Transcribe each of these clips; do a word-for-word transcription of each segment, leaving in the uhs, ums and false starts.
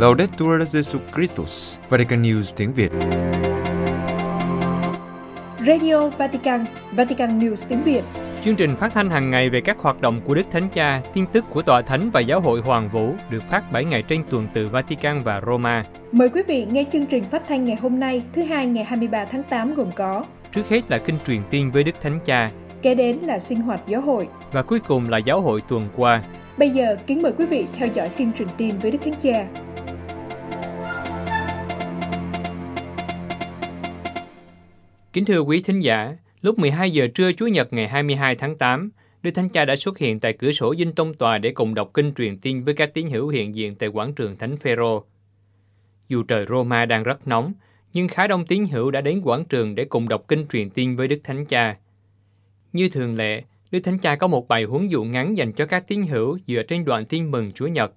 Laudetur Jesu Christus, Vatican News tiếng Việt. Radio Vatican, Vatican News tiếng Việt. Chương trình phát thanh hàng ngày về các hoạt động của Đức Thánh Cha, tin tức của Tòa Thánh và Giáo hội Hoàng Vũ được phát bảy ngày trên tuần từ Vatican và Roma. Mời quý vị nghe chương trình phát thanh ngày hôm nay, thứ Hai ngày hai mươi ba tháng tám gồm có: trước hết là kinh truyền tin với Đức Thánh Cha, kế đến là sinh hoạt giáo hội và cuối cùng là giáo hội tuần qua. Bây giờ kính mời quý vị theo dõi kinh truyền tin với Đức Thánh Cha. Kính thưa quý thính giả, lúc mười hai giờ trưa Chủ nhật ngày hai mươi hai tháng tám, Đức Thánh Cha đã xuất hiện tại cửa sổ Dinh Tông Tòa để cùng đọc kinh truyền tin với các tín hữu hiện diện tại quảng trường Thánh Phêrô. Dù trời Roma đang rất nóng, nhưng khá đông tín hữu đã đến quảng trường để cùng đọc kinh truyền tin với Đức Thánh Cha. Như thường lệ, Đức Thánh Cha có một bài huấn dụ ngắn dành cho các tín hữu dựa trên đoạn Tin Mừng Chủ nhật.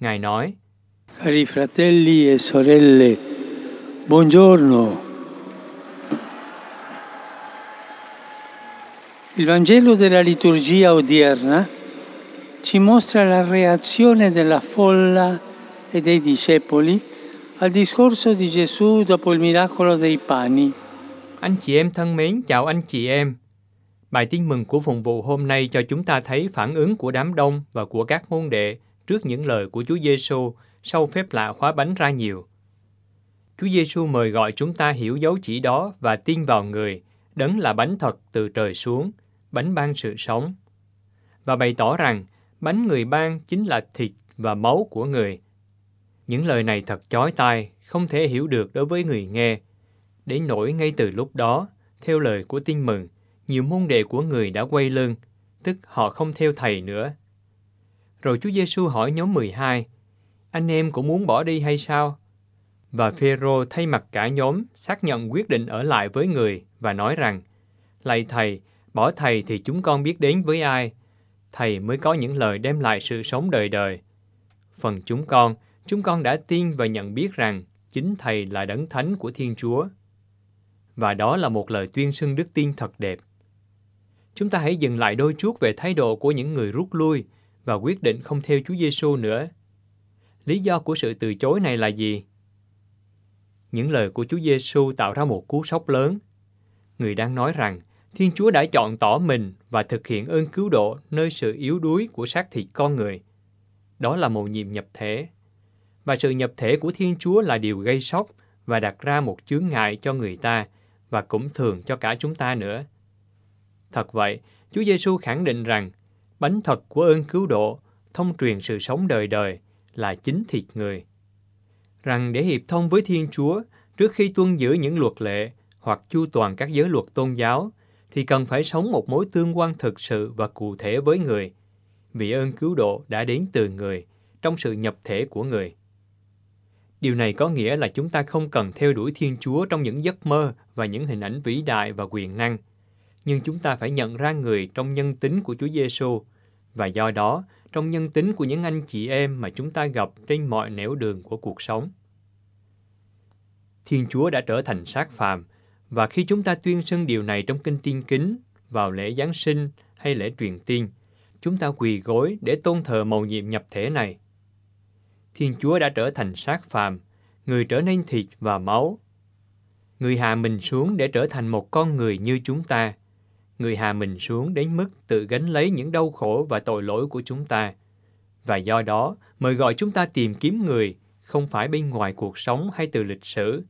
Ngài nói: Cari fratelli e sorelle, buongiorno. Il Vangelo della liturgia odierna ci mostra la reazione della folla e dei discepoli al discorso di Gesù dopo il miracolo dei pani. Anh chị em thân mến, chào anh chị em. Bài Tin Mừng của phụng vụ hôm nay cho chúng ta thấy phản ứng của đám đông và của các môn đệ trước những lời của Chúa Giêsu sau phép lạ hóa bánh ra nhiều. Chúa Giêsu mời gọi chúng ta hiểu dấu chỉ đó và tin vào Người, Đấng là bánh thật từ trời xuống, bánh ban sự sống, và bày tỏ rằng bánh Người ban chính là thịt và máu của Người. Những lời này thật chói tai, không thể hiểu được đối với người nghe, đến nỗi ngay từ lúc đó, theo lời của Tin Mừng, nhiều môn đệ của Người đã quay lưng, tức họ không theo Thầy nữa. Rồi Chúa Giêsu hỏi nhóm mười hai, anh em cũng muốn bỏ đi hay sao? Và Phêrô thay mặt cả nhóm xác nhận quyết định ở lại với Người và nói rằng, lạy Thầy, bỏ Thầy thì chúng con biết đến với ai? Thầy mới có những lời đem lại sự sống đời đời. Phần chúng con, chúng con đã tin và nhận biết rằng chính Thầy là Đấng Thánh của Thiên Chúa. Và đó là một lời tuyên xưng đức tin thật đẹp. Chúng ta hãy dừng lại đôi chút về thái độ của những người rút lui và quyết định không theo Chúa Giêsu nữa. Lý do của sự từ chối này là gì? Những lời của Chúa Giêsu tạo ra một cú sốc lớn. Người đang nói rằng Thiên Chúa đã chọn tỏ mình và thực hiện ơn cứu độ nơi sự yếu đuối của xác thịt con người. Đó là một nhiệm nhập thể. Và sự nhập thể của Thiên Chúa là điều gây sốc và đặt ra một chướng ngại cho người ta và cũng thường cho cả chúng ta nữa. Thật vậy, Chúa Giêsu khẳng định rằng bánh thật của ơn cứu độ thông truyền sự sống đời đời là chính thịt Người. Rằng để hiệp thông với Thiên Chúa, trước khi tuân giữ những luật lệ hoặc chu toàn các giới luật tôn giáo, thì cần phải sống một mối tương quan thực sự và cụ thể với Người, vì ơn cứu độ đã đến từ Người, trong sự nhập thể của Người. Điều này có nghĩa là chúng ta không cần theo đuổi Thiên Chúa trong những giấc mơ và những hình ảnh vĩ đại và quyền năng, nhưng chúng ta phải nhận ra Người trong nhân tính của Chúa Giêsu và do đó trong nhân tính của những anh chị em mà chúng ta gặp trên mọi nẻo đường của cuộc sống. Thiên Chúa đã trở thành xác phàm, và khi chúng ta tuyên xưng điều này trong kinh Tin Kính, vào lễ Giáng sinh hay lễ truyền tin, chúng ta quỳ gối để tôn thờ mầu nhiệm nhập thể này. Thiên Chúa đã trở thành xác phàm, Người trở nên thịt và máu. Người hạ mình xuống để trở thành một con người như chúng ta. Người hạ mình xuống đến mức tự gánh lấy những đau khổ và tội lỗi của chúng ta. Và do đó, mời gọi chúng ta tìm kiếm Người, không phải bên ngoài cuộc sống hay từ lịch sử,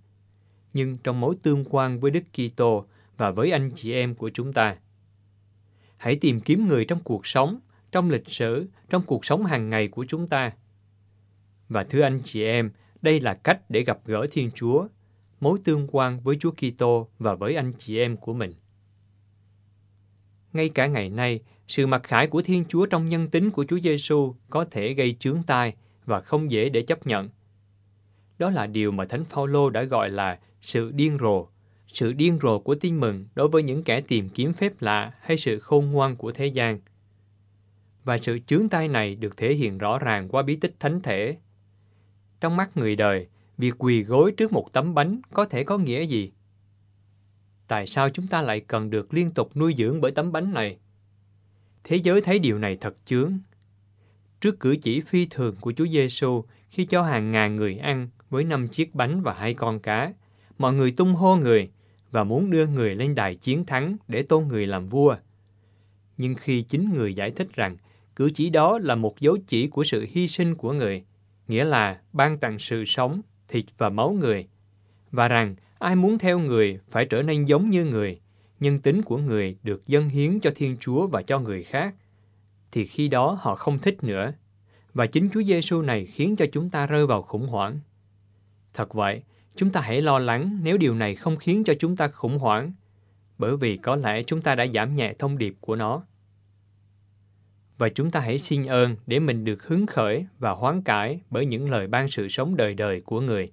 nhưng trong mối tương quan với Đức Kitô và với anh chị em của chúng ta. Hãy tìm kiếm Người trong cuộc sống, trong lịch sử, trong cuộc sống hàng ngày của chúng ta. Và thưa anh chị em, đây là cách để gặp gỡ Thiên Chúa, mối tương quan với Chúa Kitô và với anh chị em của mình. Ngay cả ngày nay, sự mặc khải của Thiên Chúa trong nhân tính của Chúa Giêsu có thể gây chướng tai và không dễ để chấp nhận. Đó là điều mà Thánh Phaolô đã gọi là sự điên rồ, sự điên rồ của Tin Mừng đối với những kẻ tìm kiếm phép lạ hay sự khôn ngoan của thế gian. Và sự chướng tai này được thể hiện rõ ràng qua bí tích thánh thể. Trong mắt người đời, việc quỳ gối trước một tấm bánh có thể có nghĩa gì? Tại sao chúng ta lại cần được liên tục nuôi dưỡng bởi tấm bánh này? Thế giới thấy điều này thật chướng. Trước cử chỉ phi thường của Chúa Giêsu khi cho hàng ngàn người ăn với năm chiếc bánh và hai con cá. Mọi người tung hô người và muốn đưa người lên đài chiến thắng để tôn người làm vua. Nhưng khi chính người giải thích rằng cử chỉ đó là một dấu chỉ của sự hy sinh của người, nghĩa là ban tặng sự sống, thịt và máu người, và rằng ai muốn theo người phải trở nên giống như người, nhân tính của người được dâng hiến cho Thiên Chúa và cho người khác, thì khi đó họ không thích nữa. Và chính Chúa Giêsu này khiến cho chúng ta rơi vào khủng hoảng. Thật vậy, chúng ta hãy lo lắng nếu điều này không khiến cho chúng ta khủng hoảng, bởi vì có lẽ chúng ta đã giảm nhẹ thông điệp của nó. Và chúng ta hãy xin ơn để mình được hứng khởi và hoán cải bởi những lời ban sự sống đời đời của người.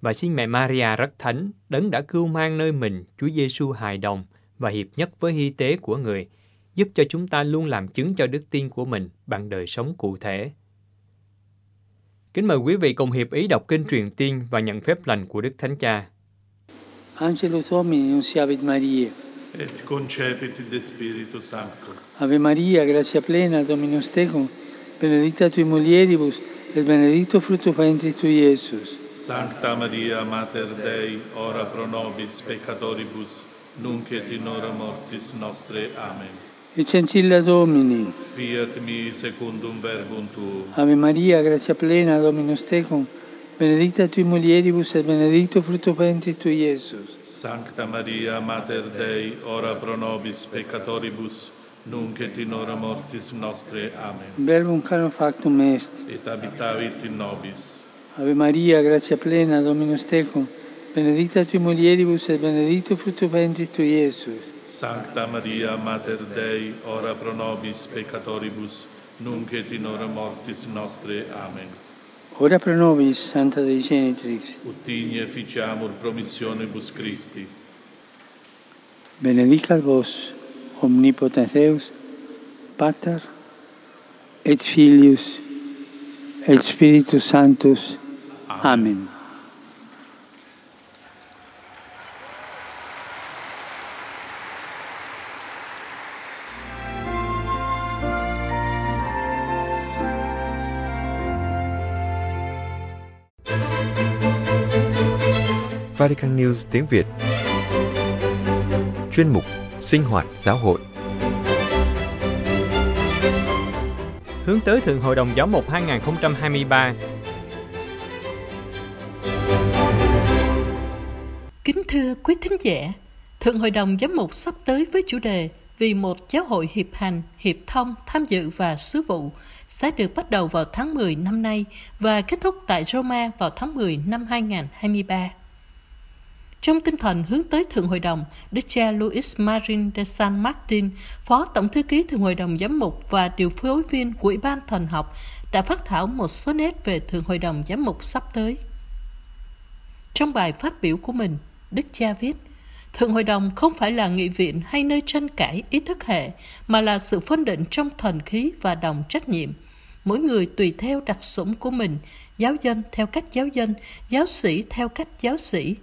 Và xin Mẹ Maria rất thánh, đấng đã cưu mang nơi mình Chúa Giêsu hài đồng và hiệp nhất với hy tế của người, giúp cho chúng ta luôn làm chứng cho đức tin của mình bằng đời sống cụ thể. Kính mời quý vị cùng hiệp ý đọc kinh truyền tin và nhận phép lành của Đức Thánh Cha. Angelus Domini, nunciavit Mariae. Et concepit de Spiritu Sancto. Ave Maria, gratia plena, Dominus tecum, benedicta tui mulieribus, et benedictus fructus ventris tui, Iesus. Sancta Maria, Mater Dei, ora pro nobis peccatoribus, nunc et in hora mortis nostre. Amen. Eccencilla Domini, fiat mi secundum verbum tuum. Ave Maria, gratia plena, Dominus tecum, benedicta tui mulieribus et benedictus fructus ventris tui, Iesus. Sancta Maria, Mater Dei, ora pro nobis peccatoribus, nunc et in hora mortis nostre. Amen. Verbum caro factum est. Et habitavit in nobis. Ave Maria, gratia plena, Dominus tecum, benedicta tui mulieribus et benedictus fructus ventris tui, Iesus. Sancta Maria, Mater Dei, ora pro nobis peccatoribus, nunc et in hora mortis nostre. Amen. Ora pro nobis, Santa Dei Genitrix, ut digne ficiamur promissionibus Christi. Benedicat vos, omnipotens Deus, Pater, et Filius, et Spiritus Sanctus. Amen. Amen. Vatican News tiếng Việt. Chuyên mục Sinh hoạt giáo hội hướng tới Thượng hội đồng giáo mục hai không hai ba. Kính thưa quý thính giả, Thượng hội đồng giáo mục sắp tới với chủ đề Vì một giáo hội hiệp hành, hiệp thông, tham dự và sứ vụ sẽ được bắt đầu vào tháng mười năm nay và kết thúc tại Roma vào tháng mười năm hai không hai ba. Trong tinh thần hướng tới Thượng hội đồng, Đức cha Louis Marin de San Martin, Phó Tổng thư ký Thượng hội đồng giám mục và điều phối viên của Ủy ban Thần học, đã phát thảo một số nét về Thượng hội đồng giám mục sắp tới. Trong bài phát biểu của mình, Đức cha viết, Thượng hội đồng không phải là nghị viện hay nơi tranh cãi ý thức hệ, mà là sự phân định trong thần khí và đồng trách nhiệm. Mỗi người tùy theo đặc sủng của mình, giáo dân theo cách giáo dân, giáo sĩ theo cách giáo sĩ.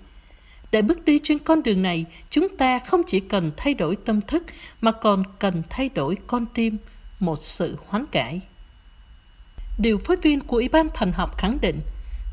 Để bước đi trên con đường này, chúng ta không chỉ cần thay đổi tâm thức mà còn cần thay đổi con tim, một sự hoán cải. Điều phối viên của Ủy ban Thần học khẳng định,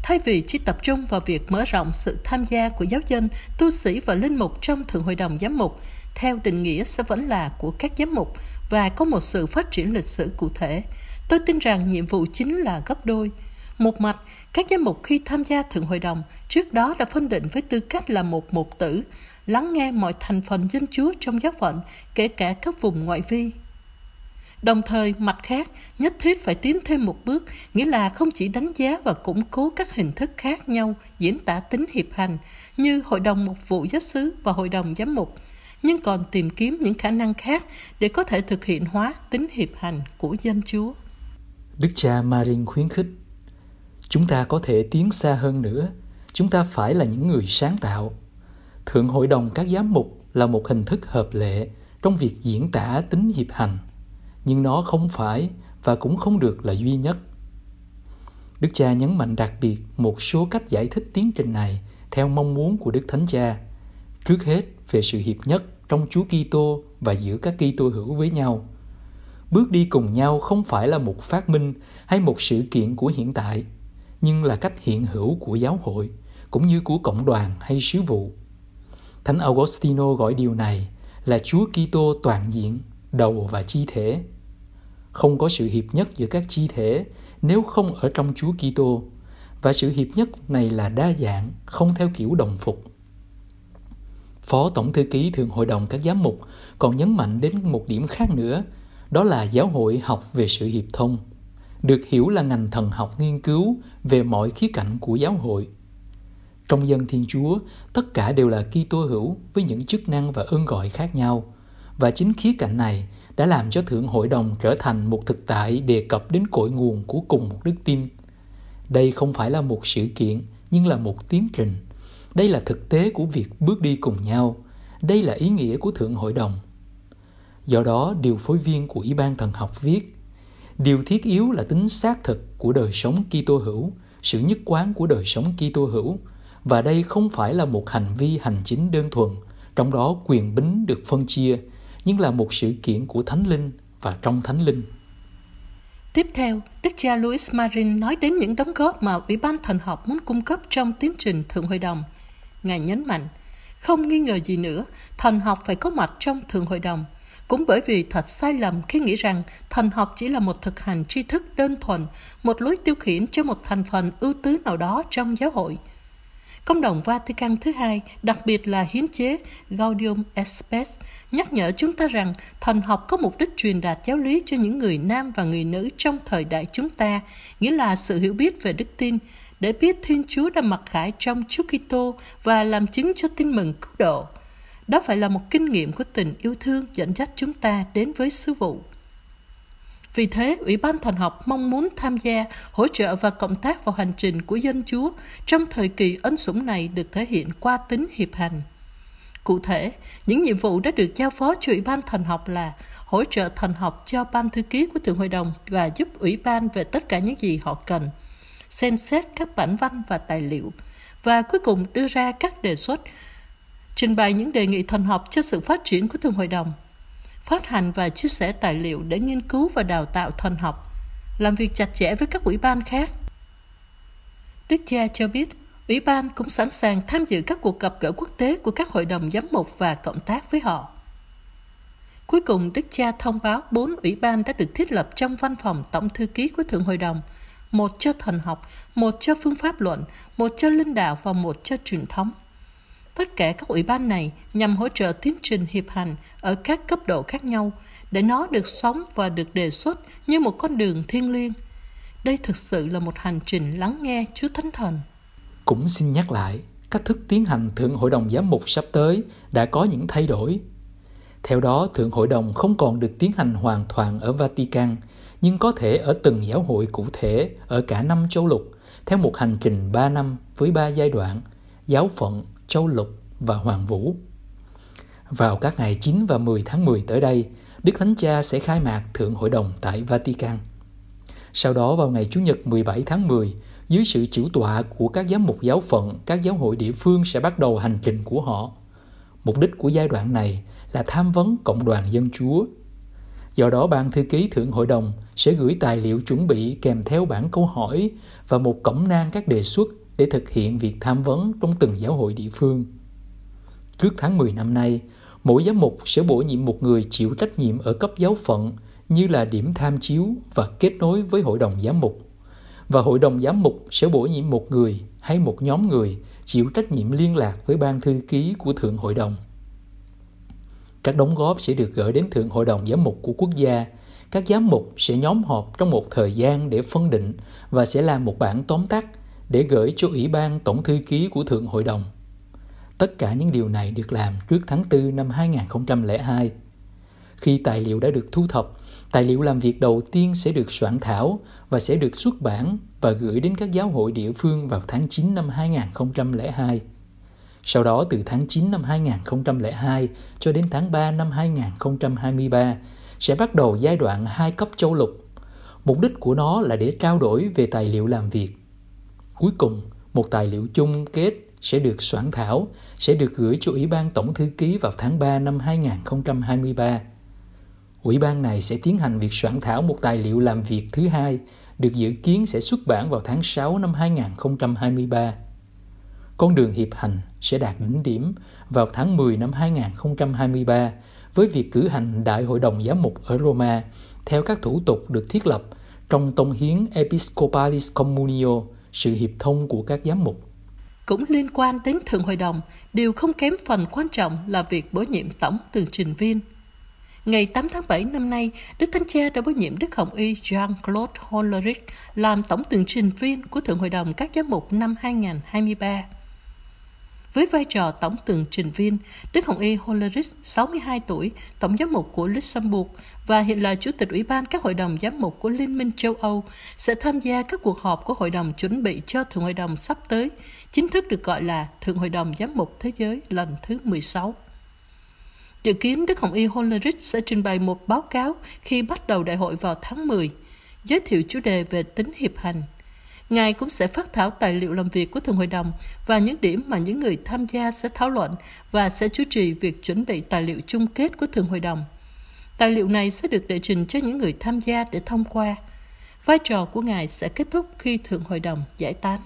thay vì chỉ tập trung vào việc mở rộng sự tham gia của giáo dân, tu sĩ và linh mục trong Thượng hội đồng giám mục, theo định nghĩa sẽ vẫn là của các giám mục và có một sự phát triển lịch sử cụ thể, tôi tin rằng nhiệm vụ chính là gấp đôi. Một mặt, các giám mục khi tham gia Thượng hội đồng trước đó đã phân định với tư cách là một mục tử, lắng nghe mọi thành phần dân Chúa trong giáo phận, kể cả các vùng ngoại vi. Đồng thời, mặt khác, nhất thiết phải tiến thêm một bước, nghĩa là không chỉ đánh giá và củng cố các hình thức khác nhau diễn tả tính hiệp hành như hội đồng mục vụ giáo xứ và hội đồng giám mục, nhưng còn tìm kiếm những khả năng khác để có thể thực hiện hóa tính hiệp hành của dân Chúa. Đức cha Marin khuyến khích, chúng ta có thể tiến xa hơn nữa, chúng ta phải là những người sáng tạo. Thượng hội đồng các giám mục là một hình thức hợp lệ trong việc diễn tả tính hiệp hành, nhưng nó không phải và cũng không được là duy nhất. Đức cha nhấn mạnh đặc biệt một số cách giải thích tiến trình này theo mong muốn của Đức Thánh Cha, trước hết về sự hiệp nhất trong Chúa Kitô và giữa các Kitô hữu với nhau. Bước đi cùng nhau không phải là một phát minh hay một sự kiện của hiện tại, nhưng là cách hiện hữu của giáo hội, cũng như của cộng đoàn hay sứ vụ. Thánh Augustino gọi điều này là Chúa Kitô toàn diện, đầu và chi thể. Không có sự hiệp nhất giữa các chi thể nếu không ở trong Chúa Kitô, và sự hiệp nhất này là đa dạng, không theo kiểu đồng phục. Phó Tổng Thư ký Thượng hội đồng các giám mục còn nhấn mạnh đến một điểm khác nữa, đó là giáo hội học về sự hiệp thông, được hiểu là ngành thần học nghiên cứu về mọi khía cạnh của giáo hội. Trong dân Thiên Chúa, tất cả đều là Kitô hữu với những chức năng và ơn gọi khác nhau, và chính khía cạnh này đã làm cho Thượng Hội đồng trở thành một thực tại đề cập đến cội nguồn của cùng một đức tin. Đây không phải là một sự kiện, nhưng là một tiến trình. Đây là thực tế của việc bước đi cùng nhau. Đây là ý nghĩa của Thượng Hội đồng. Do đó, điều phối viên của Ủy ban Thần học viết, điều thiết yếu là tính xác thực của đời sống Kitô hữu, sự nhất quán của đời sống Kitô hữu, và đây không phải là một hành vi hành chính đơn thuần, trong đó quyền bính được phân chia, nhưng là một sự kiện của Thánh Linh và trong Thánh Linh. Tiếp theo, Đức cha Louis Marin nói đến những đóng góp mà Ủy ban Thần học muốn cung cấp trong tiến trình Thượng Hội đồng. Ngài nhấn mạnh, không nghi ngờ gì nữa, thần học phải có mặt trong Thượng Hội đồng, cũng bởi vì thật sai lầm khi nghĩ rằng thần học chỉ là một thực hành tri thức đơn thuần, một lối tiêu khiển cho một thành phần ưu tú nào đó trong giáo hội. Công đồng Vatican thứ hai, đặc biệt là hiến chế Gaudium et Spes, nhắc nhở chúng ta rằng thần học có mục đích truyền đạt giáo lý cho những người nam và người nữ trong thời đại chúng ta, nghĩa là sự hiểu biết về đức tin, để biết Thiên Chúa đã mặc khải trong Chúa Kitô và làm chứng cho tin mừng cứu độ. Đó phải là một kinh nghiệm của tình yêu thương dẫn dắt chúng ta đến với sứ vụ. Vì thế, Ủy ban Thần học mong muốn tham gia, hỗ trợ và cộng tác vào hành trình của dân Chúa trong thời kỳ ân sủng này được thể hiện qua tính hiệp hành. Cụ thể, những nhiệm vụ đã được giao phó cho Ủy ban Thần học là hỗ trợ thần học cho ban thư ký của Thượng Hội đồng và giúp Ủy ban về tất cả những gì họ cần, xem xét các bản văn và tài liệu, và cuối cùng đưa ra các đề xuất, trình bày những đề nghị thần học cho sự phát triển của Thượng Hội đồng, phát hành và chia sẻ tài liệu để nghiên cứu và đào tạo thần học, làm việc chặt chẽ với các ủy ban khác. Đức cha cho biết, ủy ban cũng sẵn sàng tham dự các cuộc gặp gỡ quốc tế của các hội đồng giám mục và cộng tác với họ. Cuối cùng, Đức cha thông báo bốn ủy ban đã được thiết lập trong văn phòng Tổng Thư ký của Thượng Hội đồng, một cho thần học, một cho phương pháp luận, một cho linh đạo và một cho truyền thống. Tất cả các ủy ban này nhằm hỗ trợ tiến trình hiệp hành ở các cấp độ khác nhau để nó được sống và được đề xuất như một con đường thiêng liêng. Đây thực sự là một hành trình lắng nghe Chúa Thánh Thần. Cũng xin nhắc lại, cách thức tiến hành Thượng Hội đồng Giám mục sắp tới đã có những thay đổi. Theo đó, Thượng Hội đồng không còn được tiến hành hoàn toàn ở Vatican, nhưng có thể ở từng giáo hội cụ thể ở cả năm châu lục, theo một hành trình ba năm với ba giai đoạn, giáo phận, châu lục và Hoàng Vũ. Vào các ngày chín và mười tháng mười tới đây, Đức Thánh Cha sẽ khai mạc Thượng Hội đồng tại Vatican. Sau đó vào ngày Chủ nhật mười bảy tháng mười, dưới sự chủ tọa của các giám mục giáo phận, các giáo hội địa phương sẽ bắt đầu hành trình của họ. Mục đích của giai đoạn này là tham vấn Cộng đoàn Dân Chúa. Do đó, Ban Thư ký Thượng Hội đồng sẽ gửi tài liệu chuẩn bị kèm theo bản câu hỏi và một cẩm nang các đề xuất để thực hiện việc tham vấn trong từng giáo hội địa phương. Trước tháng mười năm nay, mỗi giám mục sẽ bổ nhiệm một người chịu trách nhiệm ở cấp giáo phận như là điểm tham chiếu và kết nối với hội đồng giám mục. Và hội đồng giám mục sẽ bổ nhiệm một người hay một nhóm người chịu trách nhiệm liên lạc với ban thư ký của Thượng Hội đồng. Các đóng góp sẽ được gửi đến Thượng Hội đồng Giám mục của quốc gia. Các giám mục sẽ nhóm họp trong một thời gian để phân định và sẽ làm một bản tóm tắt để gửi cho Ủy ban Tổng Thư ký của Thượng Hội đồng. Tất cả những điều này được làm trước tháng tư năm hai không không hai. Khi tài liệu đã được thu thập, tài liệu làm việc đầu tiên sẽ được soạn thảo và sẽ được xuất bản và gửi đến các giáo hội địa phương vào tháng chín năm hai không không hai. Sau đó, từ tháng chín năm hai không không hai cho đến tháng ba năm hai không hai ba, sẽ bắt đầu giai đoạn hai cấp châu lục. Mục đích của nó là để trao đổi về tài liệu làm việc. Cuối cùng, một tài liệu chung kết sẽ được soạn thảo, sẽ được gửi cho Ủy ban Tổng Thư ký vào tháng ba năm hai không hai ba. Ủy ban này sẽ tiến hành việc soạn thảo một tài liệu làm việc thứ hai được dự kiến sẽ xuất bản vào tháng sáu năm hai không hai ba. Con đường hiệp hành sẽ đạt đỉnh điểm vào tháng mười năm hai không hai ba với việc cử hành Đại hội đồng Giám mục ở Roma theo các thủ tục được thiết lập trong tông hiến Episcopalis Communio, sự hiệp thông của các giám mục. Cũng liên quan đến Thượng hội đồng, điều không kém phần quan trọng là việc bổ nhiệm tổng tường trình viên. Ngày tám tháng bảy năm nay, Đức Thánh Cha đã bổ nhiệm Đức Hồng y Jean-Claude Hollerich làm tổng tường trình viên của Thượng hội đồng các giám mục năm hai không hai ba. Với vai trò tổng tường trình viên, Đức Hồng y Hollerich, sáu mươi hai tuổi, tổng giám mục của Luxembourg và hiện là Chủ tịch Ủy ban các hội đồng giám mục của Liên minh châu Âu, sẽ tham gia các cuộc họp của Hội đồng chuẩn bị cho Thượng hội đồng sắp tới, chính thức được gọi là Thượng hội đồng giám mục thế giới lần thứ mười sáu. Dự kiến Đức Hồng y Hollerich sẽ trình bày một báo cáo khi bắt đầu đại hội vào tháng mười, giới thiệu chủ đề về tính hiệp hành. Ngài cũng sẽ phát thảo tài liệu làm việc của Thượng hội đồng và những điểm mà những người tham gia sẽ thảo luận và sẽ chủ trì việc chuẩn bị tài liệu chung kết của Thượng hội đồng. Tài liệu này sẽ được đệ trình cho những người tham gia để thông qua. Vai trò của Ngài sẽ kết thúc khi Thượng hội đồng giải tán.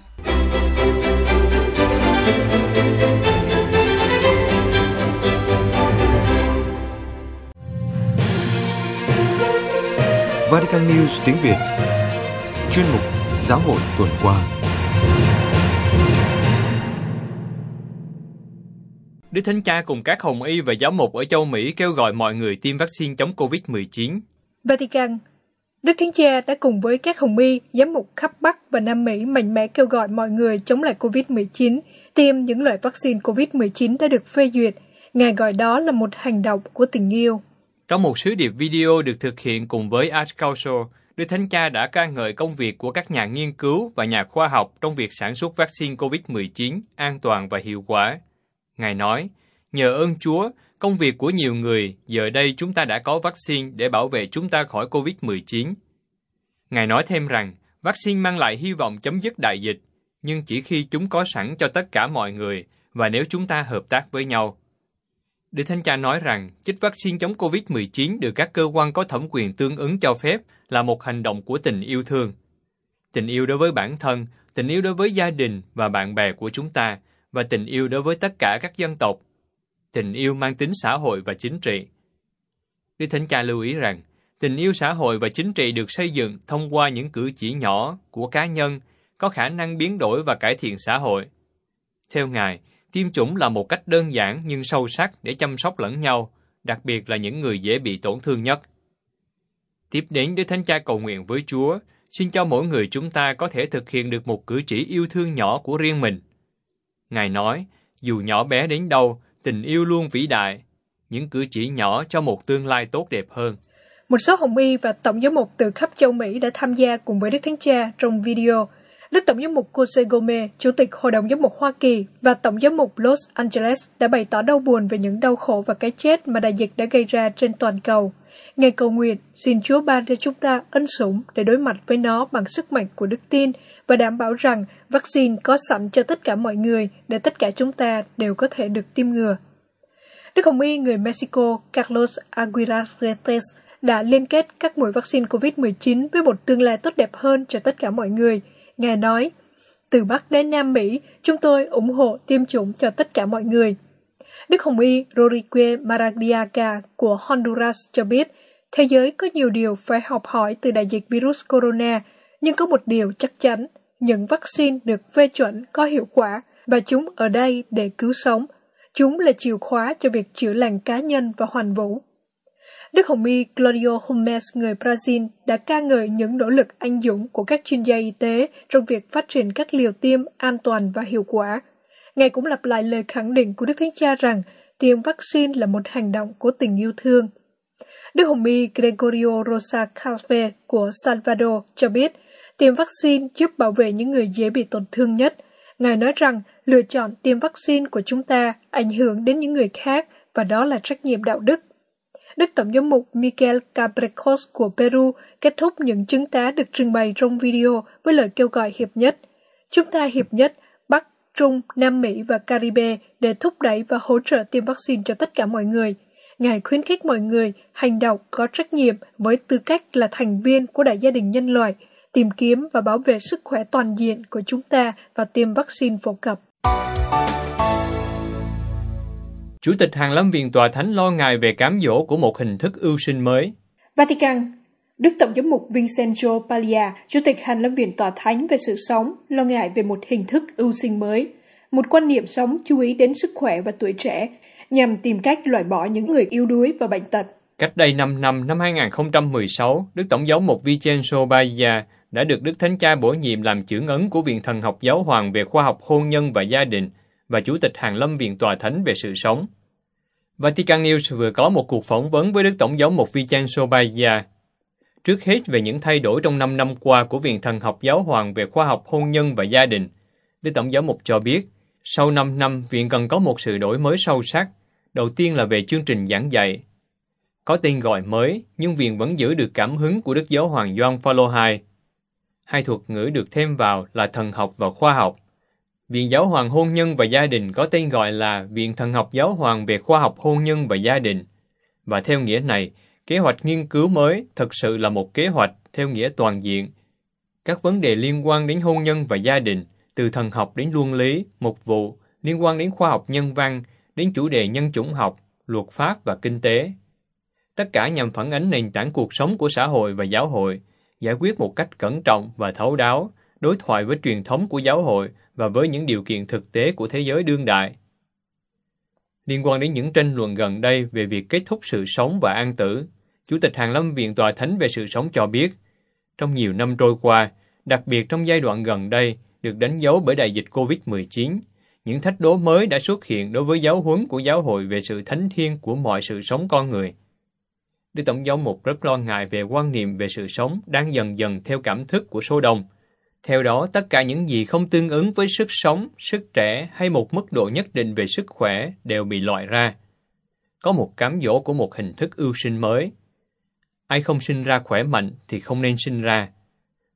Vatican News tiếng Việt, chuyên mục Giáo hội tuần qua. Đức Thánh Cha cùng các hồng y và giáo mục ở châu Mỹ kêu gọi mọi người tiêm vaccine chống covid mười chín. Vatican. Đức Thánh Cha đã cùng với các hồng y, giám mục khắp Bắc và Nam Mỹ mạnh mẽ kêu gọi mọi người chống lại covid mười chín, tiêm những loại vaccine covid mười chín đã được phê duyệt. Ngài gọi đó là một hành động của tình yêu. Trong một sứ điệp video được thực hiện cùng với Art Council, Đức Thánh Cha đã ca ngợi công việc của các nhà nghiên cứu và nhà khoa học trong việc sản xuất vaccine covid mười chín an toàn và hiệu quả. Ngài nói, nhờ ơn Chúa, công việc của nhiều người, giờ đây chúng ta đã có vaccine để bảo vệ chúng ta khỏi covid mười chín. Ngài nói thêm rằng, vaccine mang lại hy vọng chấm dứt đại dịch, nhưng chỉ khi chúng có sẵn cho tất cả mọi người và nếu chúng ta hợp tác với nhau. Đức Thánh Cha nói rằng, chích vaccine chống covid mười chín được các cơ quan có thẩm quyền tương ứng cho phép là một hành động của tình yêu thương. Tình yêu đối với bản thân, tình yêu đối với gia đình và bạn bè của chúng ta, và tình yêu đối với tất cả các dân tộc. Tình yêu mang tính xã hội và chính trị. Đức Thánh Cha lưu ý rằng, tình yêu xã hội và chính trị được xây dựng thông qua những cử chỉ nhỏ của cá nhân, có khả năng biến đổi và cải thiện xã hội. Theo Ngài, tiêm chủng là một cách đơn giản nhưng sâu sắc để chăm sóc lẫn nhau, đặc biệt là những người dễ bị tổn thương nhất. Tiếp đến, Đức Thánh Cha cầu nguyện với Chúa, xin cho mỗi người chúng ta có thể thực hiện được một cử chỉ yêu thương nhỏ của riêng mình. Ngài nói, dù nhỏ bé đến đâu, tình yêu luôn vĩ đại, những cử chỉ nhỏ cho một tương lai tốt đẹp hơn. Một số hồng y và tổng giám mục từ khắp châu Mỹ đã tham gia cùng với Đức Thánh Cha trong video. Đức Tổng giám mục Jose Gómez, Chủ tịch Hội đồng Giám mục Hoa Kỳ và Tổng giám mục Los Angeles đã bày tỏ đau buồn về những đau khổ và cái chết mà đại dịch đã gây ra trên toàn cầu. Ngài cầu nguyện, xin Chúa ban cho chúng ta ân sủng để đối mặt với nó bằng sức mạnh của đức tin và đảm bảo rằng vaccine có sẵn cho tất cả mọi người để tất cả chúng ta đều có thể được tiêm ngừa. Đức Hồng y người Mexico Carlos Aguilar Reyes đã liên kết các mũi vaccine covid mười chín với một tương lai tốt đẹp hơn cho tất cả mọi người. Ngài nói, từ Bắc đến Nam Mỹ, chúng tôi ủng hộ tiêm chủng cho tất cả mọi người. Đức Hồng y Rorique Maradiaga của Honduras cho biết, thế giới có nhiều điều phải học hỏi từ đại dịch virus corona, nhưng có một điều chắc chắn, những vaccine được phê chuẩn có hiệu quả và chúng ở đây để cứu sống. Chúng là chìa khóa cho việc chữa lành cá nhân và hoàn vũ. Đức Hồng y Claudio Hummes người Brazil đã ca ngợi những nỗ lực anh dũng của các chuyên gia y tế trong việc phát triển các liều tiêm an toàn và hiệu quả. Ngài cũng lặp lại lời khẳng định của Đức Thánh Cha rằng tiêm vaccine là một hành động của tình yêu thương. Đức Hồng y Gregorio Rosa Carver của Salvador cho biết tiêm vaccine giúp bảo vệ những người dễ bị tổn thương nhất. Ngài nói rằng lựa chọn tiêm vaccine của chúng ta ảnh hưởng đến những người khác và đó là trách nhiệm đạo đức. Đức Tổng giám mục Miguel Cabrera của Peru kết thúc những chứng tá được trình bày trong video với lời kêu gọi hiệp nhất. Chúng ta hiệp nhất Bắc, Trung, Nam Mỹ và Caribe để thúc đẩy và hỗ trợ tiêm vaccine cho tất cả mọi người. Ngài khuyến khích mọi người hành động có trách nhiệm với tư cách là thành viên của đại gia đình nhân loại, tìm kiếm và bảo vệ sức khỏe toàn diện của chúng ta và tiêm vaccine phổ cập. Chủ tịch Hàng Lâm Viện Tòa Thánh lo ngại về cám dỗ của một hình thức ưu sinh mới. Vatican. Đức Tổng giám mục Vincenzo Paglia, Chủ tịch Hàng Lâm Viện Tòa Thánh về sự sống, lo ngại về một hình thức ưu sinh mới, một quan niệm sống chú ý đến sức khỏe và tuổi trẻ, nhằm tìm cách loại bỏ những người yếu đuối và bệnh tật. Cách đây năm năm, năm hai không một sáu, Đức Tổng giáo mục Vincenzo Paglia đã được Đức Thánh Cha bổ nhiệm làm chưởng ấn của Viện Thần học Giáo hoàng về khoa học hôn nhân và gia đình và Chủ tịch Hàng Lâm Viện Tòa Thánh về sự sống. Vatican News vừa có một cuộc phỏng vấn với Đức Tổng giáo mục Vincenzo Paglia. Trước hết về những thay đổi trong năm năm qua của Viện Thần học Giáo hoàng về khoa học hôn nhân và gia đình, Đức Tổng giáo mục cho biết, sau năm năm, Viện cần có một sự đổi mới sâu sắc, đầu tiên là về chương trình giảng dạy. Có tên gọi mới, nhưng Viện vẫn giữ được cảm hứng của Đức Giáo hoàng Gioan Paulo đệ nhị. Hai thuật ngữ được thêm vào là thần học và khoa học. Viện Giáo hoàng Hôn nhân và Gia đình có tên gọi là Viện Thần học Giáo hoàng về khoa học hôn nhân và gia đình. Và theo nghĩa này, kế hoạch nghiên cứu mới thật sự là một kế hoạch theo nghĩa toàn diện. Các vấn đề liên quan đến hôn nhân và gia đình, từ thần học đến luân lý, mục vụ, liên quan đến khoa học nhân văn, đến chủ đề nhân chủng học, luật pháp và kinh tế. Tất cả nhằm phản ánh nền tảng cuộc sống của xã hội và giáo hội, giải quyết một cách cẩn trọng và thấu đáo, đối thoại với truyền thống của giáo hội và với những điều kiện thực tế của thế giới đương đại. Liên quan đến những tranh luận gần đây về việc kết thúc sự sống và an tử, Chủ tịch Hàng Lâm Viện Tòa Thánh về sự sống cho biết, trong nhiều năm trôi qua, đặc biệt trong giai đoạn gần đây, được đánh dấu bởi đại dịch cô vít mười chín, những thách đố mới đã xuất hiện đối với giáo huấn của giáo hội về sự thánh thiêng của mọi sự sống con người. Đức Tổng giáo mục rất lo ngại về quan niệm về sự sống đang dần dần theo cảm thức của số đông. Theo đó, tất cả những gì không tương ứng với sức sống, sức trẻ hay một mức độ nhất định về sức khỏe đều bị loại ra. Có một cám dỗ của một hình thức ưu sinh mới. Ai không sinh ra khỏe mạnh thì không nên sinh ra.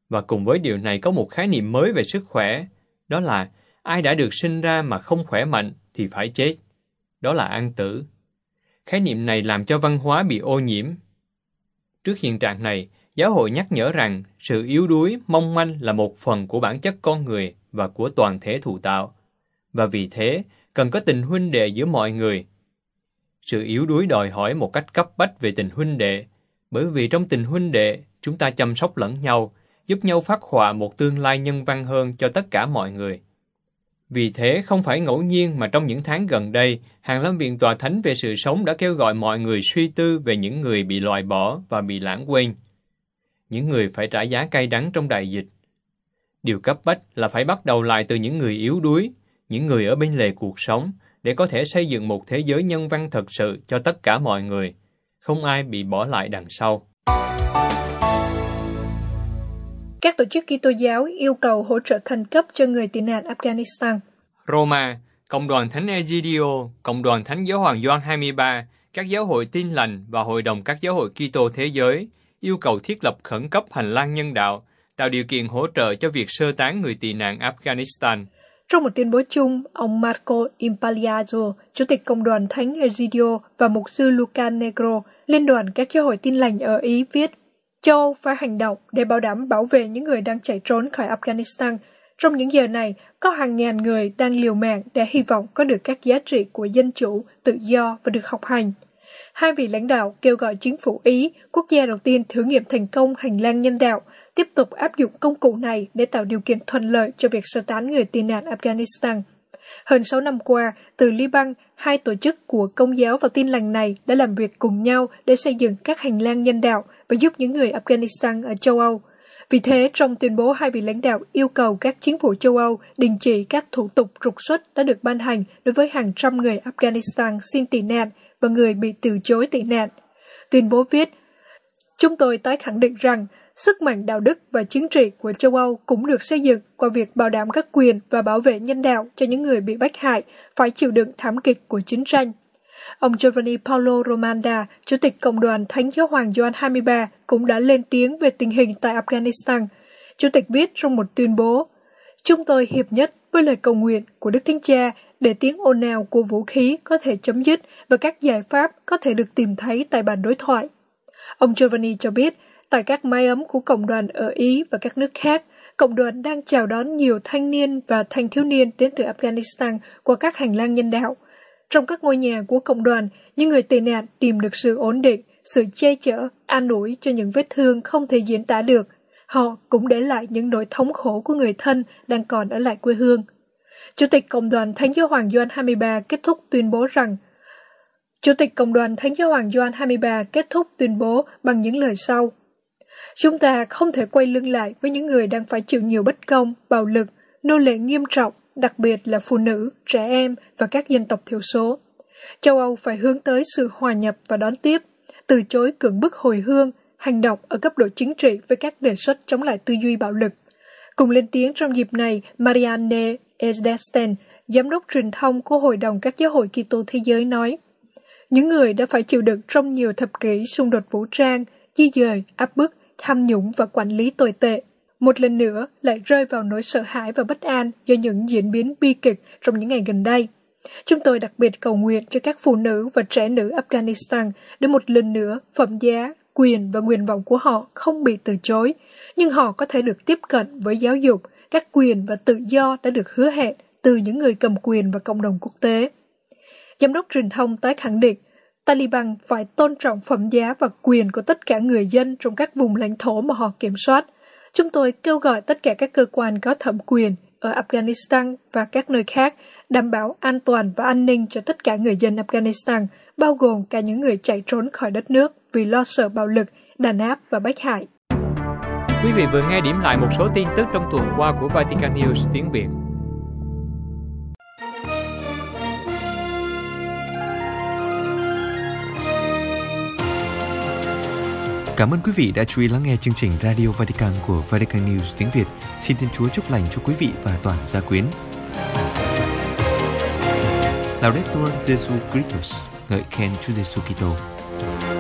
Và cùng với điều này có một khái niệm mới về sức khỏe, đó là ai đã được sinh ra mà không khỏe mạnh thì phải chết. Đó là an tử. Khái niệm này làm cho văn hóa bị ô nhiễm. Trước hiện trạng này, giáo hội nhắc nhở rằng sự yếu đuối, mong manh là một phần của bản chất con người và của toàn thể thụ tạo, và vì thế cần có tình huynh đệ giữa mọi người. Sự yếu đuối đòi hỏi một cách cấp bách về tình huynh đệ, bởi vì trong tình huynh đệ chúng ta chăm sóc lẫn nhau, giúp nhau phác họa một tương lai nhân văn hơn cho tất cả mọi người. Vì thế, không phải ngẫu nhiên mà trong những tháng gần đây, Hàng Lâm Viện Tòa Thánh về sự sống đã kêu gọi mọi người suy tư về những người bị loại bỏ và bị lãng quên, những người phải trả giá cay đắng trong đại dịch. Điều cấp bách là phải bắt đầu lại từ những người yếu đuối, những người ở bên lề cuộc sống, để có thể xây dựng một thế giới nhân văn thật sự cho tất cả mọi người. Không ai bị bỏ lại đằng sau. Các tổ chức Kitô giáo yêu cầu hỗ trợ khẩn cấp cho người tị nạn Afghanistan. Roma, Cộng đoàn Thánh Egidio, Cộng đoàn Thánh Giáo Hoàng Gioan hai mươi ba, các giáo hội Tin lành và Hội đồng các giáo hội Kitô thế giới yêu cầu thiết lập khẩn cấp hành lang nhân đạo, tạo điều kiện hỗ trợ cho việc sơ tán người tị nạn Afghanistan. Trong một tuyên bố chung, ông Marco Impagliazo, Chủ tịch Cộng đoàn Thánh Egidio và mục sư Luca Negro, Liên đoàn các giáo hội Tin lành ở Ý viết, châu Âu phải hành động để bảo đảm bảo vệ những người đang chạy trốn khỏi Afghanistan. Trong những giờ này, có hàng ngàn người đang liều mạng để hy vọng có được các giá trị của dân chủ, tự do và được học hành. Hai vị lãnh đạo kêu gọi chính phủ Ý, quốc gia đầu tiên thử nghiệm thành công hành lang nhân đạo, tiếp tục áp dụng công cụ này để tạo điều kiện thuận lợi cho việc sơ tán người tị nạn Afghanistan. Hơn sáu năm qua, từ Liban, hai tổ chức của Công giáo và Tin lành này đã làm việc cùng nhau để xây dựng các hành lang nhân đạo và giúp những người Afghanistan ở châu Âu. Vì thế, trong tuyên bố, hai vị lãnh đạo yêu cầu các chính phủ châu Âu đình chỉ các thủ tục trục xuất đã được ban hành đối với hàng trăm người Afghanistan xin tị nạn và người bị từ chối tị nạn. Tuyên bố viết, chúng tôi tái khẳng định rằng sức mạnh đạo đức và chính trị của châu Âu cũng được xây dựng qua việc bảo đảm các quyền và bảo vệ nhân đạo cho những người bị bách hại, phải chịu đựng thảm kịch của chiến tranh. Ông Giovanni Paolo Romanda, Chủ tịch Cộng đoàn Thánh Giáo Hoàng Gioan hai mươi ba, cũng đã lên tiếng về tình hình tại Afghanistan. Chủ tịch viết trong một tuyên bố, chúng tôi hiệp nhất với lời cầu nguyện của Đức Thánh Cha để tiếng ồn ào của vũ khí có thể chấm dứt và các giải pháp có thể được tìm thấy tại bàn đối thoại. Ông Giovanni cho biết, Tại các mái ấm của cộng đoàn ở Ý và các nước khác, cộng đoàn đang chào đón nhiều thanh niên và thanh thiếu niên đến từ Afghanistan qua các hành lang nhân đạo. Trong các ngôi nhà của cộng đoàn, những người tị nạn tìm được sự ổn định, sự che chở, an ủi cho những vết thương không thể diễn tả được. Họ cũng để lại những nỗi thống khổ của người thân đang còn ở lại quê hương. Chủ tịch Cộng đoàn Thánh Giáo Hoàng Gioan hai mươi ba kết thúc tuyên bố rằng Chủ tịch Cộng đoàn Thánh Giáo Hoàng Gioan hai mươi ba kết thúc tuyên bố bằng những lời sau. Chúng ta không thể quay lưng lại với những người đang phải chịu nhiều bất công, bạo lực, nô lệ nghiêm trọng, đặc biệt là phụ nữ, trẻ em và các dân tộc thiểu số. Châu Âu phải hướng tới sự hòa nhập và đón tiếp, từ chối cưỡng bức hồi hương, hành động ở cấp độ chính trị với các đề xuất chống lại tư duy bạo lực. Cùng lên tiếng trong dịp này, Marianne Ezda Sten, giám đốc truyền thông của Hội đồng các Giáo hội Kitô Thế giới nói, những người đã phải chịu đựng trong nhiều thập kỷ xung đột vũ trang, di dời, áp bức, tham nhũng và quản lý tồi tệ, một lần nữa lại rơi vào nỗi sợ hãi và bất an do những diễn biến bi kịch trong những ngày gần đây. Chúng tôi đặc biệt cầu nguyện cho các phụ nữ và trẻ nữ Afghanistan để một lần nữa phẩm giá, quyền và nguyện vọng của họ không bị từ chối, nhưng họ có thể được tiếp cận với giáo dục, các quyền và tự do đã được hứa hẹn từ những người cầm quyền và cộng đồng quốc tế. Giám đốc truyền thông tái khẳng định, Taliban phải tôn trọng phẩm giá và quyền của tất cả người dân trong các vùng lãnh thổ mà họ kiểm soát. Chúng tôi kêu gọi tất cả các cơ quan có thẩm quyền ở Afghanistan và các nơi khác đảm bảo an toàn và an ninh cho tất cả người dân Afghanistan, bao gồm cả những người chạy trốn khỏi đất nước vì lo sợ bạo lực, đàn áp và bách hại. Quý vị vừa nghe điểm lại một số tin tức trong tuần qua của Vatican News tiếng Việt. Cảm ơn quý vị đã chú ý lắng nghe chương trình Radio Vatican của Vatican News tiếng Việt. Xin Thiên Chúa chúc lành cho quý vị và toàn gia quyến. Laudetur Jesu Christus, ngợi khen Chúa Giêsu Kitô.